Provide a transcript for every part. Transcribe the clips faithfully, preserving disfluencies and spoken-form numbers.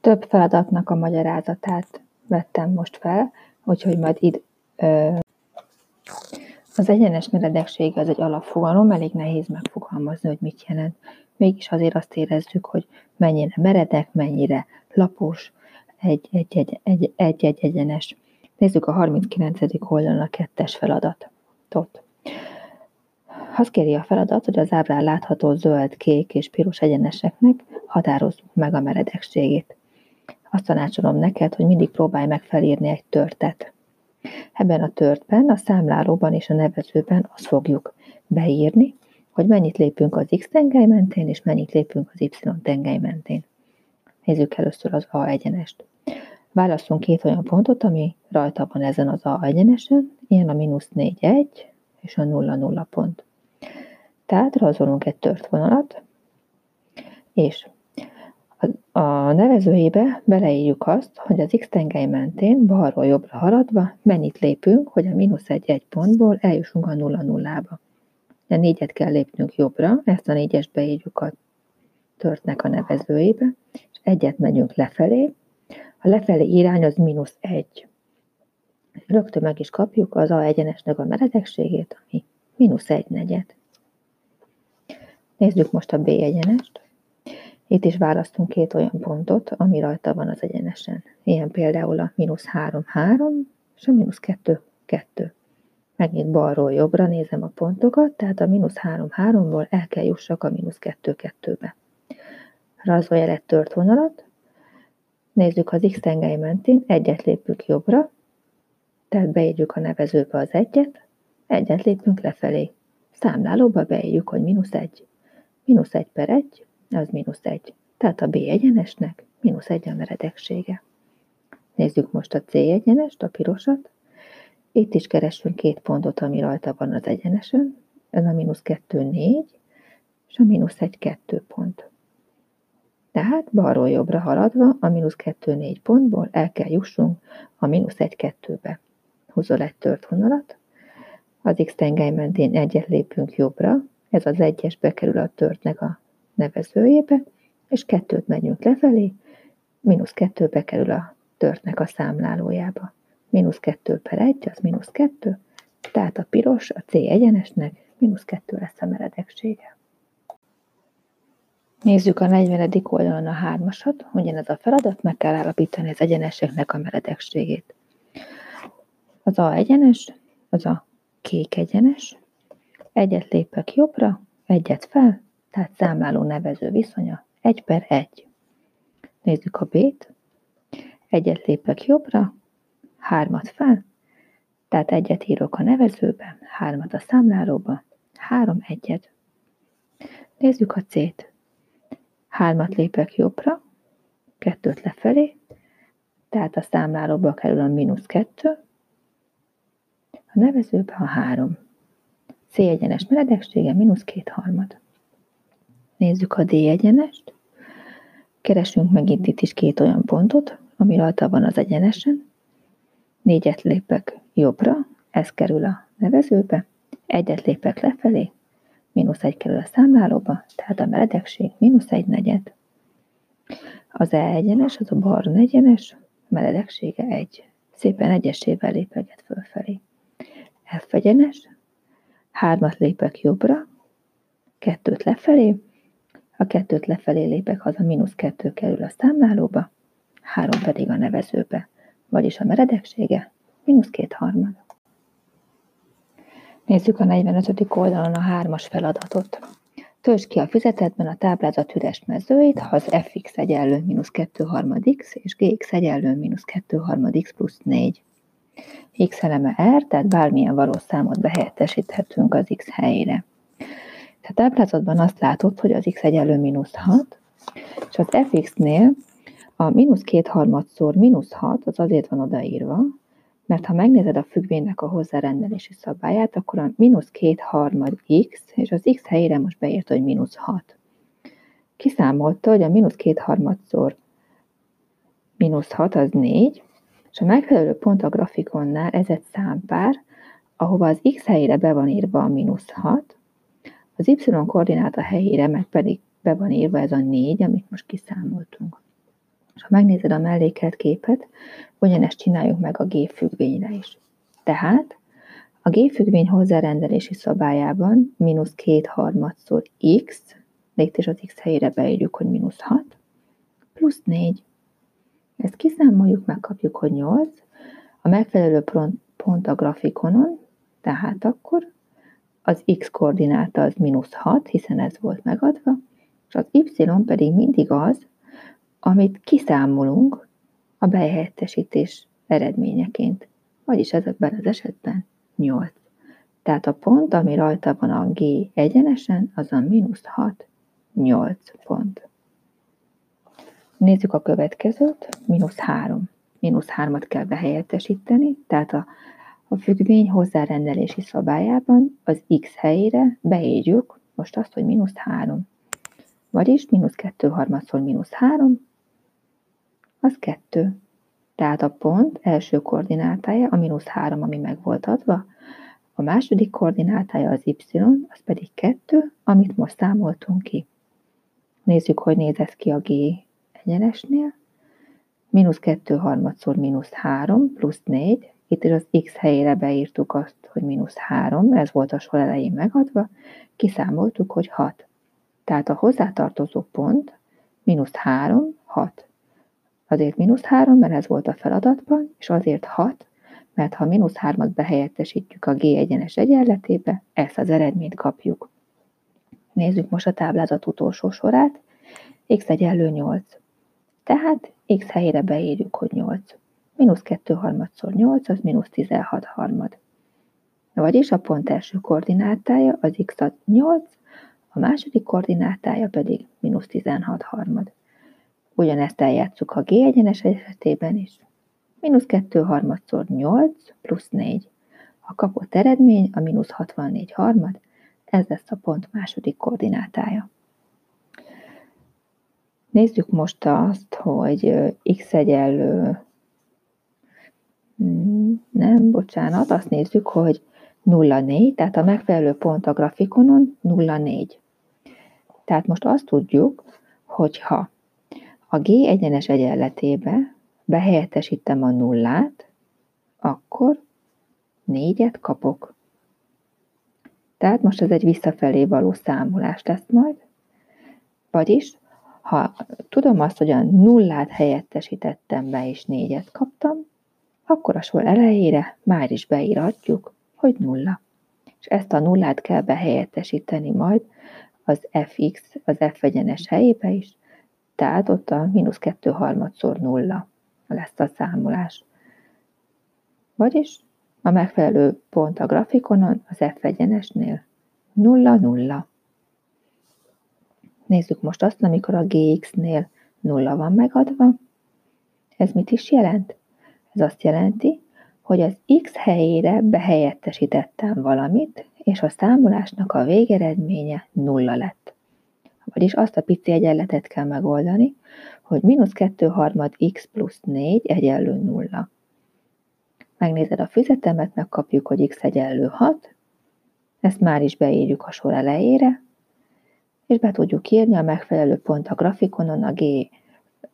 Több feladatnak a magyarázatát vettem most fel, úgyhogy majd itt ö, az egyenes meredeksége az egy alapfogalom, elég nehéz megfogalmazni, hogy mit jelent. Mégis azért azt érezzük, hogy mennyire meredek, mennyire lapos, egy-egy egyenes. Nézzük a harminckilencedik oldalon a kettes feladatot. Azt kéri a feladat, hogy az ábrán látható zöld, kék és piros egyeneseknek határozzuk meg a meredekségét. Azt tanácsolom neked, hogy mindig próbálj meg felírni egy törtet. Ebben a törtben, a számlálóban és a nevezőben azt fogjuk beírni, hogy mennyit lépünk az X tengely mentén, és mennyit lépünk az Y tengely mentén. Nézzük először az A egyenest. Válasszunk két olyan pontot, ami rajta van ezen az A egyenesen, ilyen a mínusz négy, egy és a nulla nulla pont. Tehát rajzolunk egy tört vonalat, és a nevezőjébe beleírjuk azt, hogy az X tengely mentén balról jobbra haladva mennyit lépünk, hogy a mínusz egy, egy pontból eljussunk a nulla nullába. A négyet kell lépnünk jobbra, ezt a négyest beírjuk a törtnek a nevezőjébe, és egyet megyünk lefelé, a lefelé irány az mínusz egy. Rögtön meg is kapjuk az A egyenesnek a meredekségét, ami mínusz egy negyed. Nézzük most a B egyenest. Itt is választunk két olyan pontot, ami rajta van az egyenesen. Ilyen például a mínusz három, három és a mínusz kettő, kettő. Megint balról jobbra nézem a pontokat, tehát a mínusz három, háromból el kell jussak a mínusz kettő, kettőbe. Rajzolj el egy tört vonalat. Nézzük az X tengely mentén, egyet lépünk jobbra, tehát beírjuk a nevezőbe az egyet, egyet lépünk lefelé. Számlálóba beírjuk, hogy mínusz egy. mínusz egy per egy, az mínusz egy. Tehát a B egyenesnek mínusz egy a meredeksége. Nézzük most a C egyenest, a pirosat. Itt is keresünk két pontot, ami rajta van az egyenesen. Ez a mínusz kettő, négy, és a mínusz egy, kettő pont. Tehát balról jobbra haladva a mínusz kettő, négy pontból el kell jussunk a mínusz egy, kettőbe. Húzol egy tört vonalat. Az X tengely mentén egyet lépünk jobbra, ez az egyes bekerül a törtnek a nevezőjébe, és kettőt megyünk lefelé, mínusz kettő bekerül a törtnek a számlálójába. mínusz kettő per egy, az mínusz kettő, tehát a piros, a C egyenesnek mínusz kettő lesz a meredeksége. Nézzük a negyvenedik oldalon a hármasat, ugyanez a feladat, meg kell állapítani az egyeneseknek a meredekségét. Az A egyenes, az a kék egyenes, egyet lépek jobbra, egyet fel, tehát számláló nevező viszonya egy per egy. Nézzük a B-t, egyet lépek jobbra, hármat fel, tehát egyet írok a nevezőbe, hármat a számlálóba, három egyet. Nézzük a C-t. Hármat lépek jobbra, kettőt lefelé, tehát a számlálóba kerül a mínusz kettő, a nevezőbe a három. C egyenes meredeksége mínusz két harmad. Nézzük a D egyenest. Keresünk meg itt, itt is két olyan pontot, ami rajta van az egyenesen. Négyet lépek jobbra, ez kerül a nevezőbe, egyet lépek lefelé, mínusz egy kerül a számlálóba, tehát a meredekség mínusz egy negyed. Az E egyenes, az a barn egyenes, meredeksége egy. Szépen egyesével lépeget fölfelé. F egyenes, hármat lépek jobbra, kettőt lefelé, a kettőt lefelé lépek, az a mínusz kettő kerül a számlálóba, három pedig a nevezőbe. Vagyis a meredeksége mínusz két harmad. Nézzük a negyvenötödik oldalon a hármas feladatot. Töltsd ki a füzetetben a táblázat üres mezőit, ha az fx egyenlő mínusz két harmad x és gx egyenlő mínusz két harmad x plusz négy. X eleme R, tehát bármilyen valós számot behelyettesíthetünk az x helyére. A táblázatban azt látod, hogy az x egyenlő mínusz hat, és az fx-nél a mínusz két harmadszor mínusz hat az azért van odaírva, mert ha megnézed a függvénynek a hozzárendelési szabályát, akkor a mínusz két harmad x, és az x helyére most beírt, hogy mínusz hat. Kiszámolta, hogy a mínusz két harmadszor mínusz hat az négy, és a megfelelő pont a grafikonnál ez egy számpár, ahova az x helyére be van írva a mínusz hat, az y koordináta helyére meg pedig be van írva ez a négy, amit most kiszámoltunk. És ha megnézed a mellékelt képet, ugyanezt csináljuk meg a gépfüggvényre is. Tehát a gépfüggvény hozzárendelési szabályában mínusz kétharmadszor x, légy és az x helyére beírjuk, hogy mínusz hat, plusz négy. Ezt kiszámoljuk, megkapjuk, hogy nyolc. A megfelelő pont a grafikonon, tehát akkor az x koordináta az mínusz hat, hiszen ez volt megadva, és az y pedig mindig az, amit kiszámolunk a behelyettesítés eredményeként, vagyis ebben az esetben nyolc. Tehát a pont, ami rajta van a G egyenesen, az a mínusz hat, nyolc pont. Nézzük a következőt, mínusz három. Mínusz hármat kell behelyettesíteni, tehát a, a függvény hozzárendelési szabályában az x helyére beírjuk most azt, hogy mínusz három. Vagyis mínusz kettő harmadszor mínusz három, az kettő. Tehát a pont első koordinátája a mínusz három, ami meg volt adva, a második koordinátája az y, az pedig kettő, amit most számoltunk ki. Nézzük, hogy néz ez ki a G egyenesnél. Mínusz kettő harmadszor mínusz három plusz négy, itt is az x helyére beírtuk azt, hogy mínusz három, ez volt a sor elején megadva, kiszámoltuk, hogy hat. Tehát a hozzátartozó pont mínusz három, hat. Azért mínusz három, mert ez volt a feladatban, és azért hat, mert ha mínusz hármat behelyettesítjük a G egyenes egyenletébe, ezt az eredményt kapjuk. Nézzük most a táblázat utolsó sorát. X egyenlő nyolc. Tehát x helyére beírjuk, hogy nyolc. Mínusz kettő harmadszor nyolc, az mínusz tizenhat harmad. Vagyis a pont első koordinátája az x az nyolc, a második koordinátája pedig mínusz tizenhat harmad. Ugyanezt eljátszuk a G egyenes esetében is. Mínusz kettő harmadszor nyolc plusz négy. A kapott eredmény a mínusz hatvannégy harmad, ez lesz a pont második koordinátája. Nézzük most azt, hogy x egyenlő, nem, bocsánat, azt nézzük, hogy nulla négy, tehát a megfelelő pont a grafikonon nulla négy. Tehát most azt tudjuk, hogyha a G egyenes egyenletébe behelyettesítem a nullát, akkor négyet kapok. Tehát most ez egy visszafelé való számolás lesz majd. Vagyis, ha tudom azt, hogy a nullát helyettesítettem be és négyet kaptam, akkor a sor elejére már is beírhatjuk, hogy nulla. És ezt a nullát kell behelyettesíteni majd az fx, az f egyenes helyébe is, tehát ott a mínusz kettő harmadszor nulla lesz a számolás. Vagyis a megfelelő pont a grafikonon az f egyenesnél nulla nulla. Nézzük most azt, amikor a gx-nél nulla van megadva. Ez mit is jelent? Ez azt jelenti, hogy az x helyére behelyettesítettem valamit, és a számolásnak a végeredménye nulla lett. Vagyis azt a pici egyenletet kell megoldani, hogy mínusz kettő harmad x plusz négy egyenlő nulla. Megnézed a füzetemet, megkapjuk, hogy x egyenlő hat, ezt már is beírjuk a sor elejére, és be tudjuk írni a megfelelő pont a grafikonon a G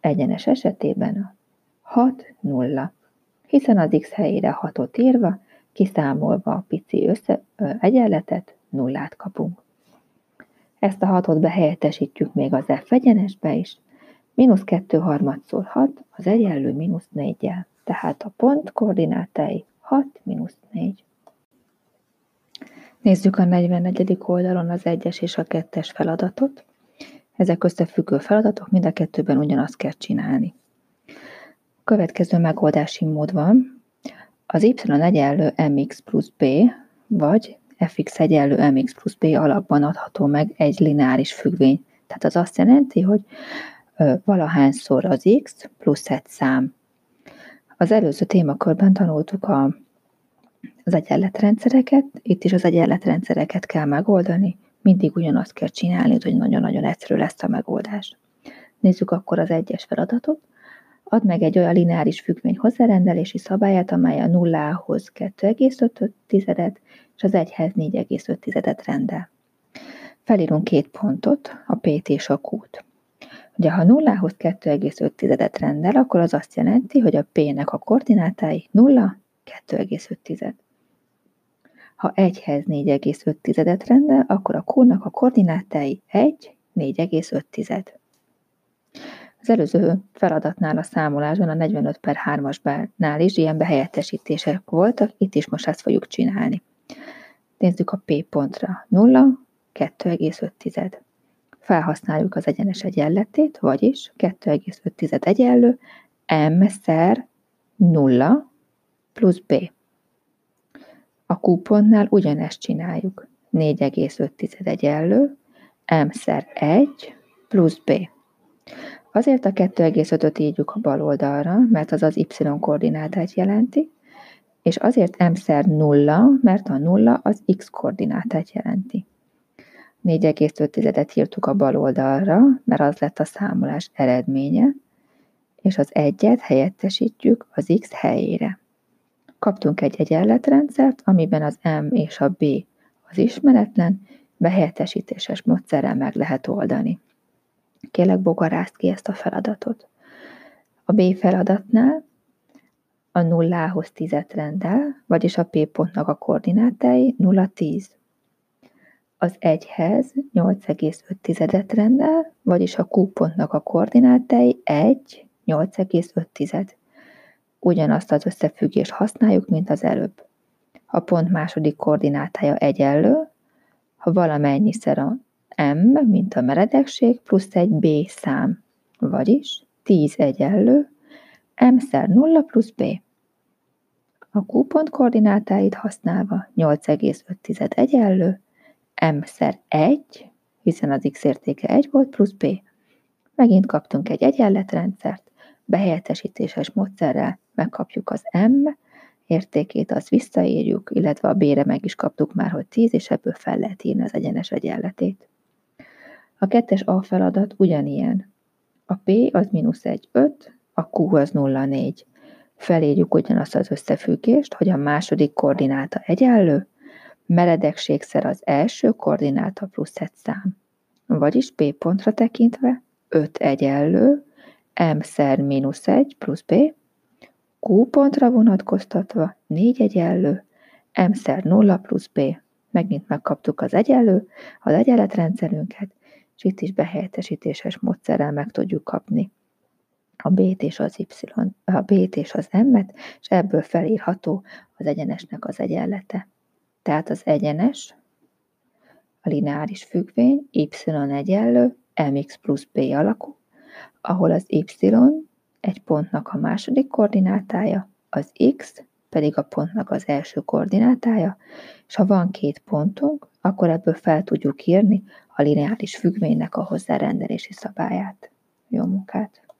egyenes esetében a hat nulla. Hiszen az x helyére hatot írva, kiszámolva a pici össze, ö, egyenletet, nullát kapunk. Ezt a hatot behelyettesítjük még az f egyenesbe is, mínusz kettő harmadszor hat, az egyenlő mínusz néggyel, tehát a pont koordinátái hat mínusz négy. Nézzük a negyvennegyedik oldalon az egyes és a kettes feladatot. Ezek összefüggő feladatok, mind a kettőben ugyanazt kell csinálni. Következő megoldási mód van, az y egyenlő mx plusz b, vagy fx egyenlő mx plusz b alapban adható meg egy lineáris függvény. Tehát az azt jelenti, hogy valahányszor az x plusz egy szám. Az előző témakörben tanultuk a, az egyenletrendszereket, itt is az egyenletrendszereket kell megoldani, mindig ugyanazt kell csinálni, hogy nagyon-nagyon egyszerű lesz a megoldás. Nézzük akkor az egyes feladatot. Add meg egy olyan lineáris függvény hozzárendelési szabályát, amely a nullához kettő egész öt tizedet és az egyhez négy egész öt tizedet rendel. Felírunk két pontot, a P-t és a Q-t. Ugye, ha nullához kettő egész öt tizedet rendel, akkor az azt jelenti, hogy a P-nek a koordinátái nulla, kettő egész öt tized. Ha egyhez négy egész öt tizedet rendel, akkor a Q-nak a koordinátái egy, négy egész öt tized. Az előző feladatnál a számoláson a negyvenöt per hármasnál is ilyen behelyettesítések voltak, itt is most ezt fogjuk csinálni. Nézzük a P pontra. nulla, kettő egész öt tized. Felhasználjuk az egyenes egyenletét, vagyis kettő egész öt tized egyenlő M szer nulla plusz B. A Q pontnál ugyanezt csináljuk. négy egész öt tized egyenlő M szer egy plusz B. Azért a kettő egész ötöt írjuk a bal oldalra, mert az az y koordinátát jelenti, és azért M szer nulla, mert a nulla az x koordinátát jelenti. négy egész öt tizedet írtuk a bal oldalra, mert az lett a számolás eredménye, és az egyet helyettesítjük az x helyére. Kaptunk egy egyenletrendszert, amiben az M és a B az ismeretlen, behelyettesítéses módszerrel meg lehet oldani. Kérlek, bogarázd ki ezt a feladatot. A B feladatnál a nullához tízet rendel, vagyis a P pontnak a koordinátái nulla, tíz. Az egyhez nyolc egész öt tizedet rendel, vagyis a Q pontnak a koordinátái egy, nyolc egész öt tized. Ugyanazt az összefüggést használjuk, mint az előbb. A pont második koordinátája egyenlő, ha valamennyiszer a M, mint a meredekség, plusz egy B szám, vagyis tíz egyenlő M szer nulla plusz B. A Q pont koordinátáit használva nyolc egész öt tized egyenlő M szer egy, hiszen az x értéke egy volt, plusz B. Megint kaptunk egy egyenletrendszert, behelyettesítéses módszerrel megkapjuk az M értékét, azt visszaírjuk, illetve a B-re meg is kaptuk már, hogy tíz, és ebből fel lehet írni az egyenes egyenletét. A kettes A feladat ugyanilyen. A P az mínusz egy, öt, a Q az nulla, négy. Felírjuk ugyanazt az összefüggést, hogy a második koordináta egyenlő, meredekség szer az első koordináta plusz egy szám. Vagyis P pontra tekintve öt egyenlő, M szer mínusz egy plusz B, Q pontra vonatkoztatva négy egyenlő, M szer nulla plusz B. Megint megkaptuk az egyenlő, az egyenletrendszerünket, és itt is behelyettesítéses módszerrel meg tudjuk kapni a B-t és az y, a B-t és az M-et, és ebből felírható az egyenesnek az egyenlete. Tehát az egyenes, a lineáris függvény y egyenlő mx plusz b alakú, ahol az y egy pontnak a második koordinátája, az x pedig a pontnak az első koordinátája, és ha van két pontunk, akkor ebből fel tudjuk írni a lineáris függvénynek a hozzárendelési szabályát. Jó munkát!